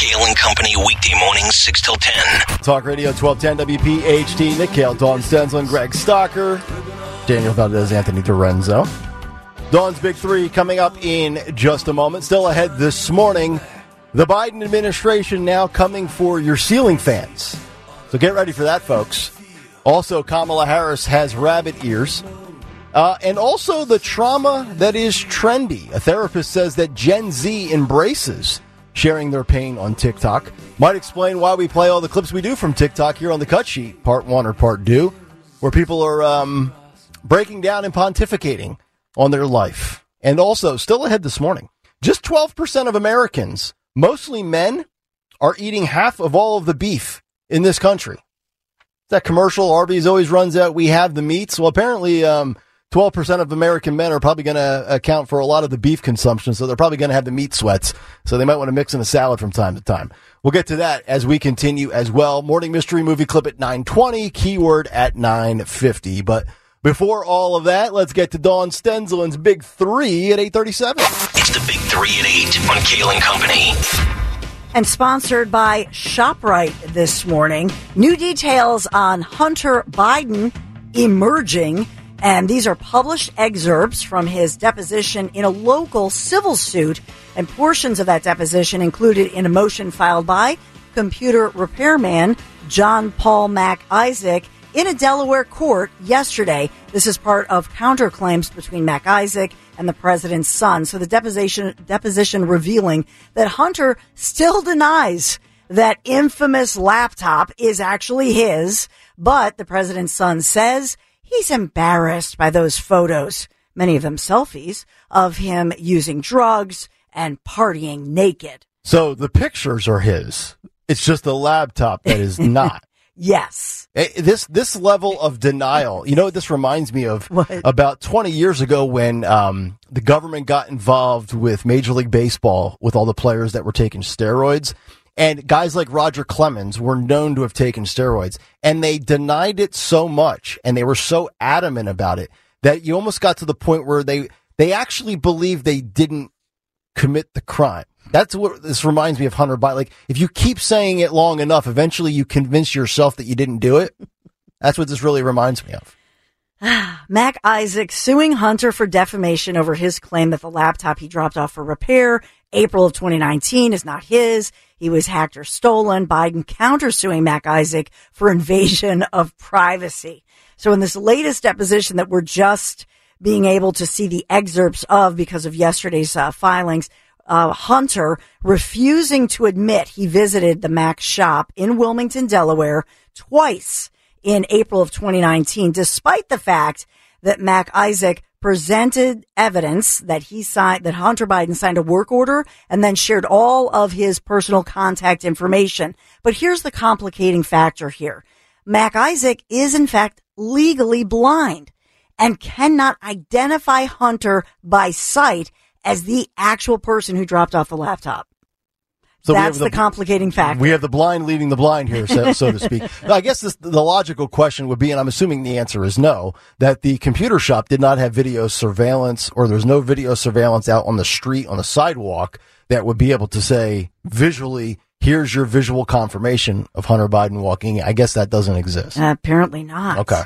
Kale and Company, weekday mornings, 6 till 10. Talk Radio 1210 WPHT, Nikale, Dawn Stensland, Greg Stocker, Daniel Valdez, Anthony Dorenzo. Dawn's Big Three coming up in just a moment. Still ahead this morning, the Biden administration now coming for your ceiling fans. So get ready for that, folks. Also, Kamala Harris has rabbit ears. And also the trauma that is trendy. A therapist says that Gen Z embraces sharing their pain on TikTok. Might explain why we play all the clips we do from TikTok here on The Cut Sheet, part one or part two, where people are breaking down and pontificating on their life. And also, still ahead this morning, just 12% of Americans, mostly men, are eating half of all of the beef in this country. That commercial, Arby's always runs out, we have the meats. Well, apparently 12% of American men are probably going to account for a lot of the beef consumption, so they're probably going to have the meat sweats. So they might want to mix in a salad from time to time. We'll get to that as we continue as well. Morning mystery movie clip at 9:20, keyword at 9:50. But before all of that, let's get to Dawn Stensland's Big Three at 8:37. It's the Big Three at 8 on Kale and Company. And sponsored by ShopRite this morning. New details on Hunter Biden emerging. And these are published excerpts from his deposition in a local civil suit. And portions of that deposition included in a motion filed by computer repairman John Paul Mac Isaac in a Delaware court yesterday. This is part of counterclaims between Mac Isaac and the president's son. So the deposition revealing that Hunter still denies that infamous laptop is actually his, but the president's son says he's embarrassed by those photos, many of them selfies, of him using drugs and partying naked. So the pictures are his. It's just the laptop that is not. Yes. This level of denial, you know what this reminds me of? What? About 20 years ago when the government got involved with Major League Baseball with all the players that were taking steroids. And guys like Roger Clemens were known to have taken steroids. And they denied it so much, and they were so adamant about it, that you almost got to the point where they actually believed they didn't commit the crime. That's what this reminds me of Hunter Biden. Like, if you keep saying it long enough, eventually you convince yourself that you didn't do it. That's what this really reminds me of. Mac Isaac suing Hunter for defamation over his claim that the laptop he dropped off for repair April of 2019 is not his. He was hacked or stolen. Biden countersuing Mac Isaac for invasion of privacy. So in this latest deposition that we're just being able to see the excerpts of because of yesterday's filings, Hunter refusing to admit he visited the Mac shop in Wilmington, Delaware twice in April of 2019, despite the fact that Mac Isaac presented evidence that he signed, that Hunter Biden signed a work order and then shared all of his personal contact information. But here's the complicating factor here. Mac Isaac is in fact legally blind and cannot identify Hunter by sight as the actual person who dropped off the laptop. So that's the complicating factor. We have the blind leading the blind here, so to speak. I guess the logical question would be, and I'm assuming the answer is no, that the computer shop did not have video surveillance, or there's no video surveillance out on the street, on the sidewalk, that would be able to say visually, here's your visual confirmation of Hunter Biden walking. I guess that doesn't exist. Apparently not. Okay.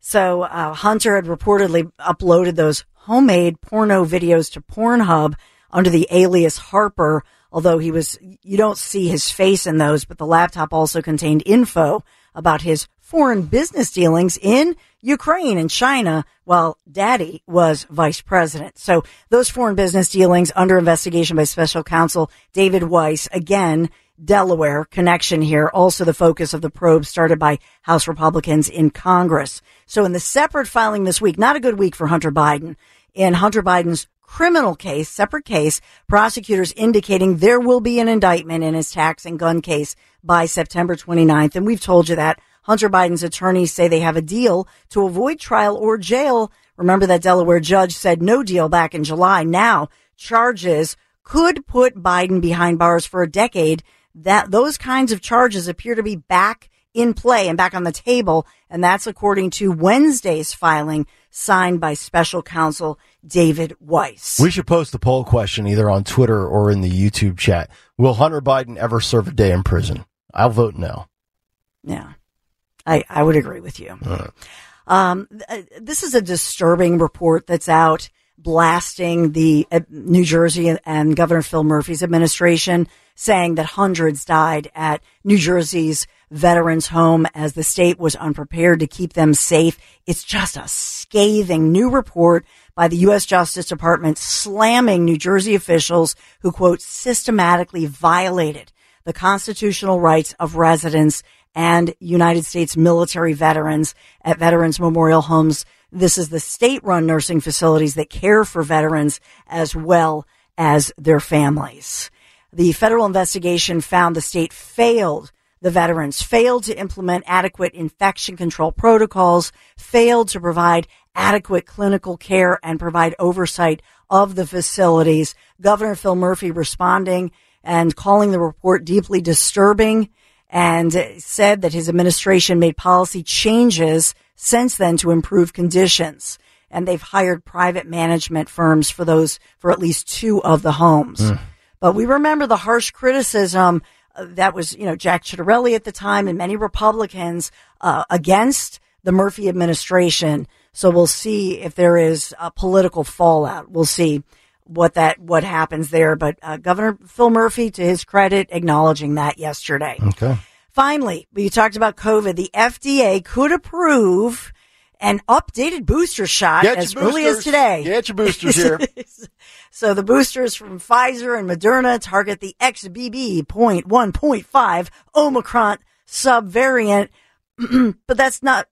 So Hunter had reportedly uploaded those homemade porno videos to Pornhub under the alias Harper, although you don't see his face in those, but the laptop also contained info about his foreign business dealings in Ukraine and China while daddy was vice president. So those foreign business dealings under investigation by special counsel David Weiss, again, Delaware connection here, also the focus of the probe started by House Republicans in Congress. So in the separate filing this week, not a good week for Hunter Biden. In Hunter Biden's criminal case, separate case, prosecutors indicating there will be an indictment in his tax and gun case by September 29th. And we've told you that. Hunter Biden's attorneys say they have a deal to avoid trial or jail. Remember that Delaware judge said no deal back in July. Now charges could put Biden behind bars for a decade. That those kinds of charges appear to be back in play and back on the table. And that's according to Wednesday's filing signed by special counsel David Weiss. We should post the poll question either on Twitter or in the YouTube chat. Will Hunter Biden ever serve a day in prison? I'll vote no. Yeah, I would agree with you. Right. This is a disturbing report that's out blasting the New Jersey and Governor Phil Murphy's administration, saying that hundreds died at New Jersey's veterans home as the state was unprepared to keep them safe. It's just a scathing new report by the U.S. Justice Department slamming New Jersey officials who, quote, systematically violated the constitutional rights of residents and United States military veterans at veterans memorial homes. This is the state-run nursing facilities that care for veterans as well as their families. The federal investigation found the state failed the veterans, failed to implement adequate infection control protocols, failed to provide adequate clinical care, and provide oversight of the facilities. Governor Phil Murphy responding and calling the report deeply disturbing, and said that his administration made policy changes since then to improve conditions. And they've hired private management firms for those, for at least two of the homes. But we remember the harsh criticism that was, you know, Jack Cittarelli at the time and many Republicans against the Murphy administration. So we'll see if there is a political fallout. We'll see what happens there. But Governor Phil Murphy, to his credit, acknowledging that yesterday. Okay. Finally, we talked about COVID. The FDA could approve an updated booster shot as early as today. Get your boosters here. So the boosters from Pfizer and Moderna target the XBB.1.5 Omicron subvariant, but that's not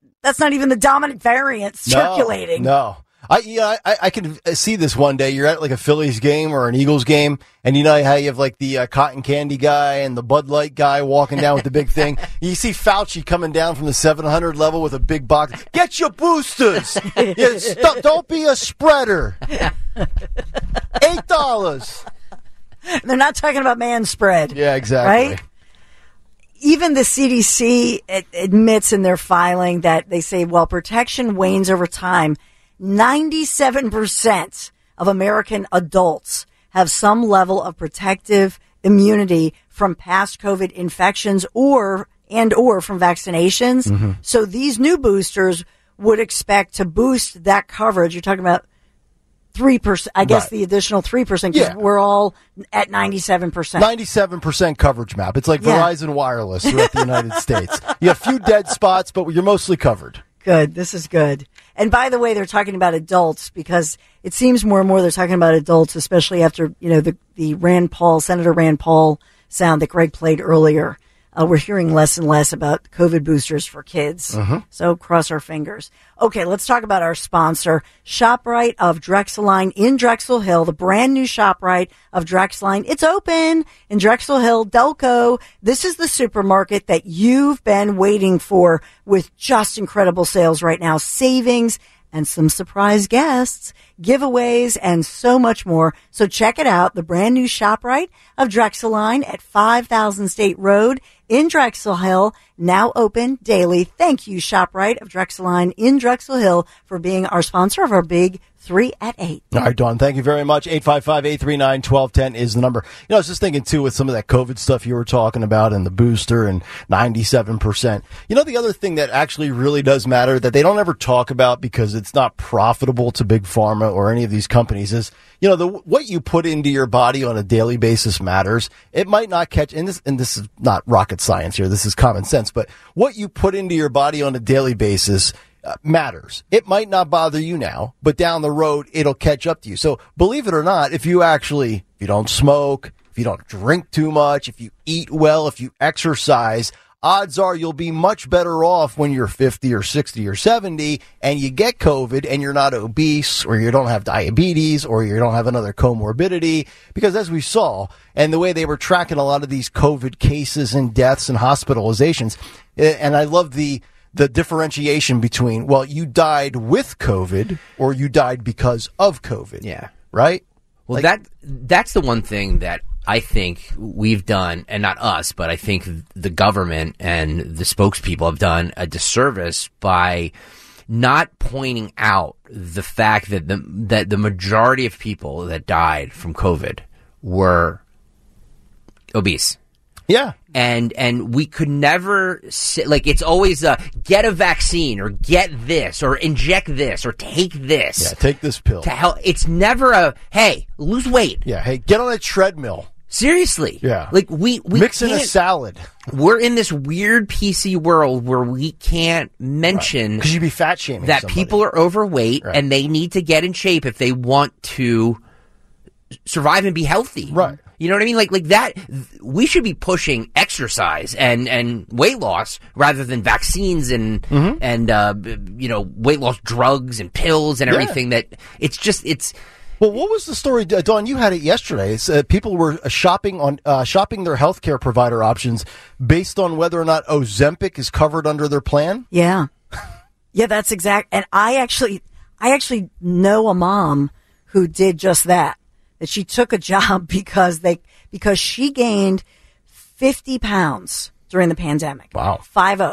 even the dominant variant circulating. No. I can see this one day. You're at like a Phillies game or an Eagles game, and you know how you have like the cotton candy guy and the Bud Light guy walking down with the big thing. You see Fauci coming down from the 700 level with a big box. Get your boosters. Don't be a spreader. $8. They're not talking about man spread. Yeah, exactly. Right? Even the CDC admits in their filing that they say, while protection wanes over time, 97% of American adults have some level of protective immunity from past COVID infections or from vaccinations. Mm-hmm. So these new boosters would expect to boost that coverage. You're talking about 3%, I guess, right. The additional 3%, because we're all at 97%. 97% coverage map. It's like Verizon Wireless throughout the United States. You have a few dead spots, but you're mostly covered. Good. This is good. And by the way, they're talking about adults because it seems more and more they're talking about adults, especially after, you know, the Senator Rand Paul sound that Greg played earlier. We're hearing less and less about COVID boosters for kids. Uh-huh. So cross our fingers. Okay, let's talk about our sponsor, ShopRite of Drexeline in Drexel Hill, the brand new ShopRite of Drexeline. It's open in Drexel Hill, Delco. This is the supermarket that you've been waiting for with just incredible sales right now, savings and some surprise guests, giveaways, and so much more. So check it out, the brand new ShopRite of Drexeline at 5000 State Road in Drexel Hill, now open daily. Thank you, ShopRite of Drexeline in Drexel Hill, for being our sponsor of our big 3 at 8. All right, Dawn, thank you very much. 855-839-1210 is the number. You know, I was just thinking, too, with some of that COVID stuff you were talking about and the booster and 97%. You know, the other thing that actually really does matter that they don't ever talk about because it's not profitable to Big Pharma or any of these companies is, you know, what you put into your body on a daily basis matters. It might not catch, and this is not rocket science here, this is common sense, but what you put into your body on a daily basis matters. It might not bother you now, but down the road, it'll catch up to you. So believe it or not, if you don't smoke, if you don't drink too much, if you eat well, if you exercise, odds are you'll be much better off when you're 50 or 60 or 70 and you get COVID and you're not obese or you don't have diabetes or you don't have another comorbidity. Because as we saw, and the way they were tracking a lot of these COVID cases and deaths and hospitalizations, and I love the differentiation between, well, you died with COVID or you died because of COVID. Yeah. Right? Well, that's the one thing that I think we've done, and not us, but I think the government and the spokespeople have done a disservice by not pointing out the fact that the majority of people that died from COVID were obese. Yeah. And we could never say, like, it's always get a vaccine or get this or inject this or take this. Yeah, take this pill. To help. It's never a, hey, lose weight. Yeah, hey, get on a treadmill. Seriously. Yeah. Like, we mix in a salad. We're in this weird PC world where we can't mention. Because you'd be fat shaming that somebody. People are overweight and they need to get in shape if they want to survive and be healthy. Right. You know what I mean? Like that, we should be pushing exercise and weight loss rather than vaccines and, you know, weight loss drugs and pills and everything that it's just, it's. Well, what was the story, Dawn? You had it yesterday. It's, people were shopping their healthcare provider options based on whether or not Ozempic is covered under their plan. Yeah. Yeah, that's exact. And I actually know a mom who did just that. That she took a job because she gained 50 pounds during the pandemic. Wow. 50.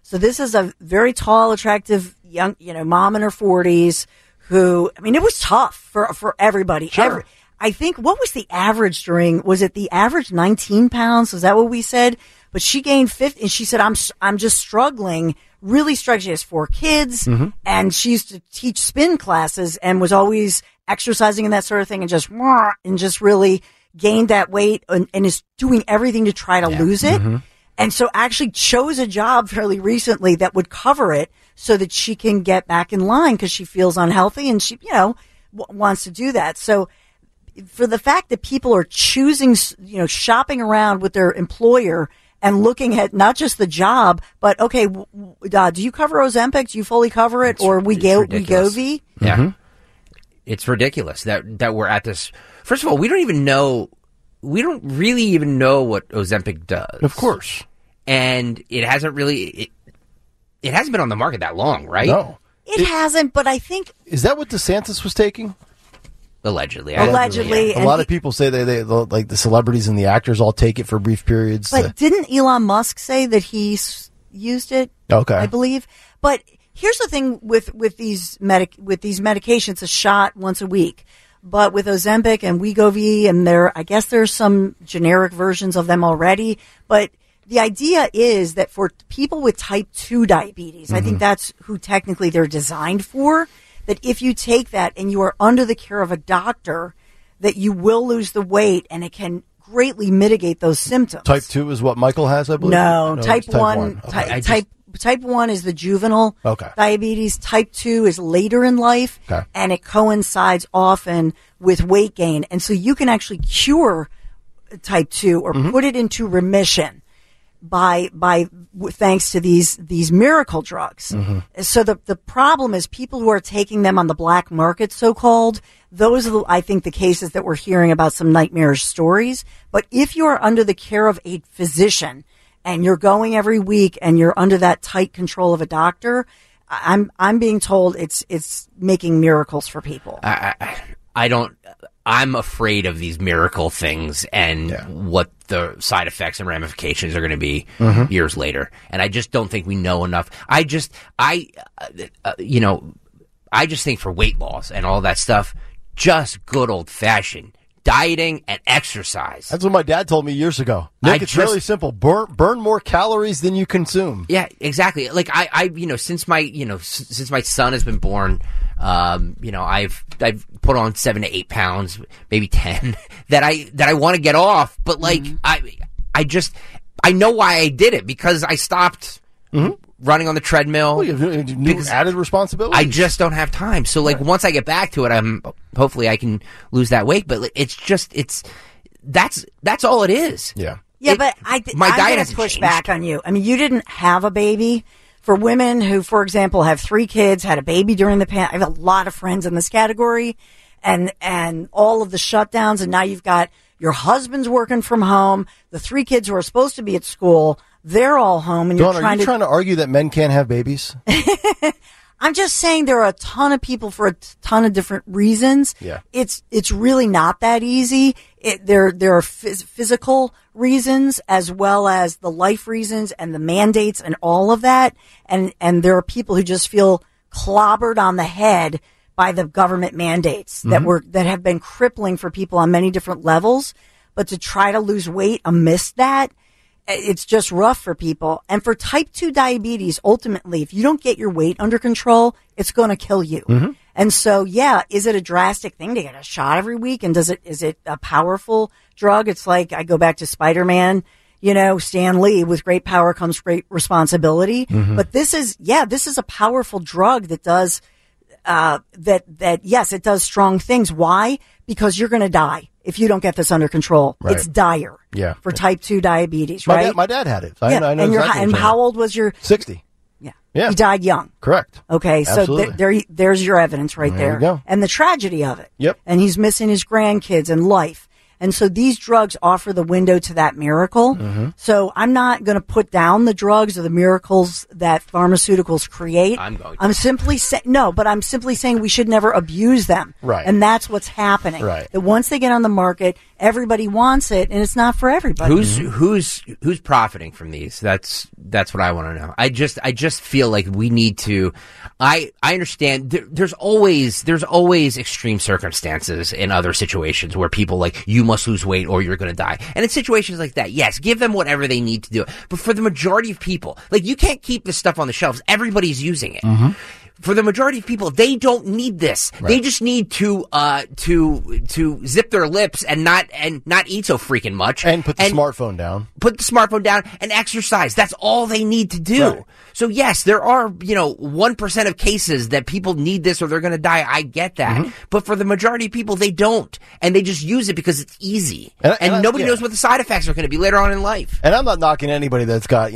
So this is a very tall, attractive young, you know, mom in her 40s who, I mean, it was tough for everybody. Sure. I think, what was the average during, was it the average 19 pounds? Was that what we said? But she gained 50 and she said, I'm just struggling, really struggling. She has 4 kids and she used to teach spin classes and was always exercising and that sort of thing, and just really gained that weight and is doing everything to try to lose it. And so actually chose a job fairly recently that would cover it so that she can get back in line because she feels unhealthy and she, you know, wants to do that. So for the fact that people are choosing, you know, shopping around with their employer and looking at not just the job, but, okay, do you cover Ozempic? Do you fully cover it? Or Wegovy? Yeah. It's ridiculous that we're at this. First of all, we don't really even know what Ozempic does. Of course. And it hasn't really, it hasn't been on the market that long, right? No. It hasn't, but I think. Is that what DeSantis was taking? Allegedly. Yeah. A lot of people say they like the celebrities and the actors all take it for brief periods. But didn't Elon Musk say that he used it? Okay. I believe. But here's the thing with these medications, a shot once a week, but with Ozempic and Wegovy, and I guess there's some generic versions of them already. But the idea is that for people with type 2 diabetes, I think that's who technically they're designed for, that if you take that and you are under the care of a doctor, that you will lose the weight and it can greatly mitigate those symptoms. Type 2 is what Michael has, I believe? No, type 1. Okay. Type 1 is the juvenile diabetes. Type 2 is later in life, and it coincides often with weight gain. And so you can actually cure type 2 or put it into remission by thanks to these miracle drugs. So the problem is people who are taking them on the black market, so-called, those are, I think, the cases that we're hearing about, some nightmarish stories. But if you are under the care of a physician and you're going every week and you're under that tight control of a doctor, I'm being told it's making miracles for people. I'm afraid of these miracle things and what the side effects and ramifications are going to be years later. And I just don't think we know enough. I just think for weight loss and all that stuff, just good old fashioned dieting and exercise. That's what my dad told me years ago. Nick, it's really simple. Burn more calories than you consume. Yeah, exactly. Like since my son has been born, I've put on 7 to 8 pounds, maybe 10 that I want to get off. But like I know why I did it, because I stopped running on the treadmill. Well, you've new added responsibility. I just don't have time. So once I get back to it, hopefully I can lose that weight. But it's just that's all it is. Yeah. Yeah, my diet has pushed back on you. I mean, you didn't have a baby. For women who, for example, have 3 kids, had a baby during the pandemic. I have a lot of friends in this category, and all of the shutdowns, and now you've got your husband's working from home, the 3 kids who are supposed to be at school. They're all home, and Dawn, are you trying to argue that men can't have babies? I'm just saying there are a ton of people for a ton of different reasons. Yeah, it's really not that easy. There are physical reasons as well as the life reasons and the mandates and all of that. And there are people who just feel clobbered on the head by the government mandates that were that have been crippling for people on many different levels. But to try to lose weight amidst that, it's just rough for people. And for type 2 diabetes, ultimately, if you don't get your weight under control, it's going to kill you. And so, yeah, is it a drastic thing to get a shot every week? And does it, is it a powerful drug? It's like, I go back to Spider-Man, you know, Stan Lee, with great power comes great responsibility. But this is, this is a powerful drug that does, yes, it does strong things. Why? Because you're going to die if you don't get this under control. Right. It's dire for type 2 diabetes, right? My dad had it. So I know exactly. And how old was your... 60. Yeah. He died young. Correct. Okay, absolutely. So there's your evidence right there. You go. And the tragedy of it. Yep. And he's missing his grandkids and life. And so these drugs offer the window to that miracle. So I'm not going to put down the drugs or the miracles that pharmaceuticals create. I'm going to. I'm simply saying we should never abuse them. Right. And that's what's happening. Right. That once they get on the market, everybody wants it, and it's not for everybody. Who's profiting from these? That's what I want to know. I just feel like we need to. I understand. There's always extreme circumstances in other situations where people like you must lose weight or you're going to die. And in situations like that, yes, give them whatever they need to do. But for the majority of people, like you can't keep this stuff on the shelves. Everybody's using it. For the majority of people, they don't need this. Right. They just need to zip their lips and not eat so freaking much. And put the smartphone down. Put the smartphone down and exercise. That's all they need to do. Right. So yes, there are, 1% of cases that people need this or they're going to die. I get that. But for the majority of people, they don't. And they just use it because it's easy. And nobody knows what the side effects are going to be later on in life. And I'm not knocking anybody that's got,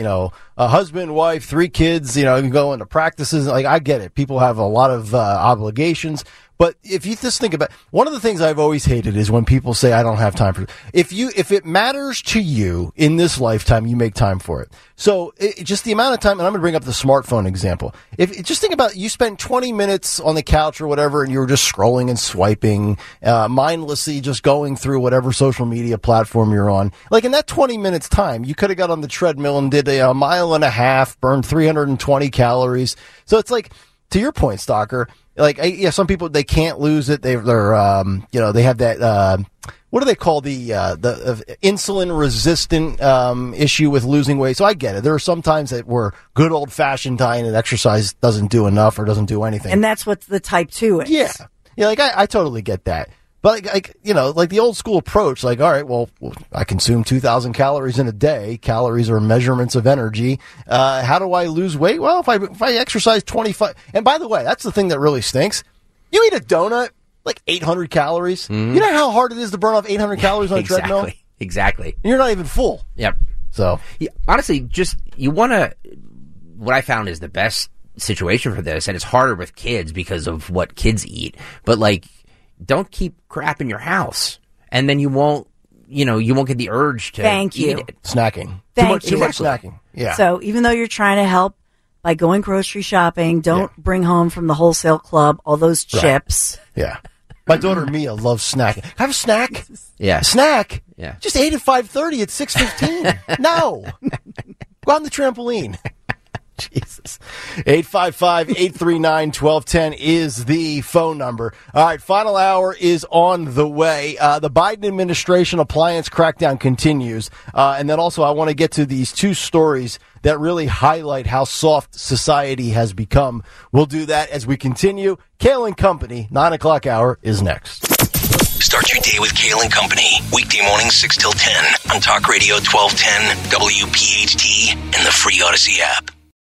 a husband, wife, 3 kids, going to practices. Like, I get it. People have a lot of obligations. But if you just think about, one of the things I've always hated is when people say, I don't have time for it. If it matters to you in this lifetime, you make time for it. So just the amount of time, and I'm going to bring up the smartphone example. If just think about, you spend 20 minutes on the couch or whatever, and you're just scrolling and swiping, mindlessly just going through whatever social media platform you're on. Like in that 20 minutes time, you could have got on the treadmill and did a mile and a half, burned 320 calories. So it's like, to your point, Stocker, some people, they can't lose it. They have that, what do they call the insulin resistant, issue with losing weight. So I get it. There are some times that we're good old fashioned diet and exercise doesn't do enough or doesn't do anything. And that's what the type 2 is. Yeah. Yeah. Like I totally get that. But like the old school approach, like, all right, well, I consume 2,000 calories in a day. Calories are measurements of energy. How do I lose weight? Well, if I exercise 25, and by the way, that's the thing that really stinks. You eat a donut, like 800 calories. You know how hard it is to burn off 800 calories on a treadmill? Exactly. And you're not even full. Yep. So yeah, honestly, what I found is the best situation for this, and it's harder with kids because of what kids eat, but like, don't keep crap in your house, and then you won't get the urge to eat it. Snacking. Too much snacking. Yeah. So even though you're trying to help by going grocery shopping, don't bring home from the wholesale club all those chips. Right. Yeah. My daughter Mia loves snacking. Have a snack. Yeah. Snack. Yeah. Just ate at 5:30. It's 6:15. No. Go on the trampoline. Jesus. 855-839-1210 is the phone number. All right, final hour is on the way. The Biden administration appliance crackdown continues. And then also I want to get to these two stories that really highlight how soft society has become. We'll do that as we continue. Kale and Company, 9 o'clock hour is next. Start your day with Kale and Company. Weekday morning, 6 till 10 on Talk Radio 1210, WPHT, and the free Audacy app.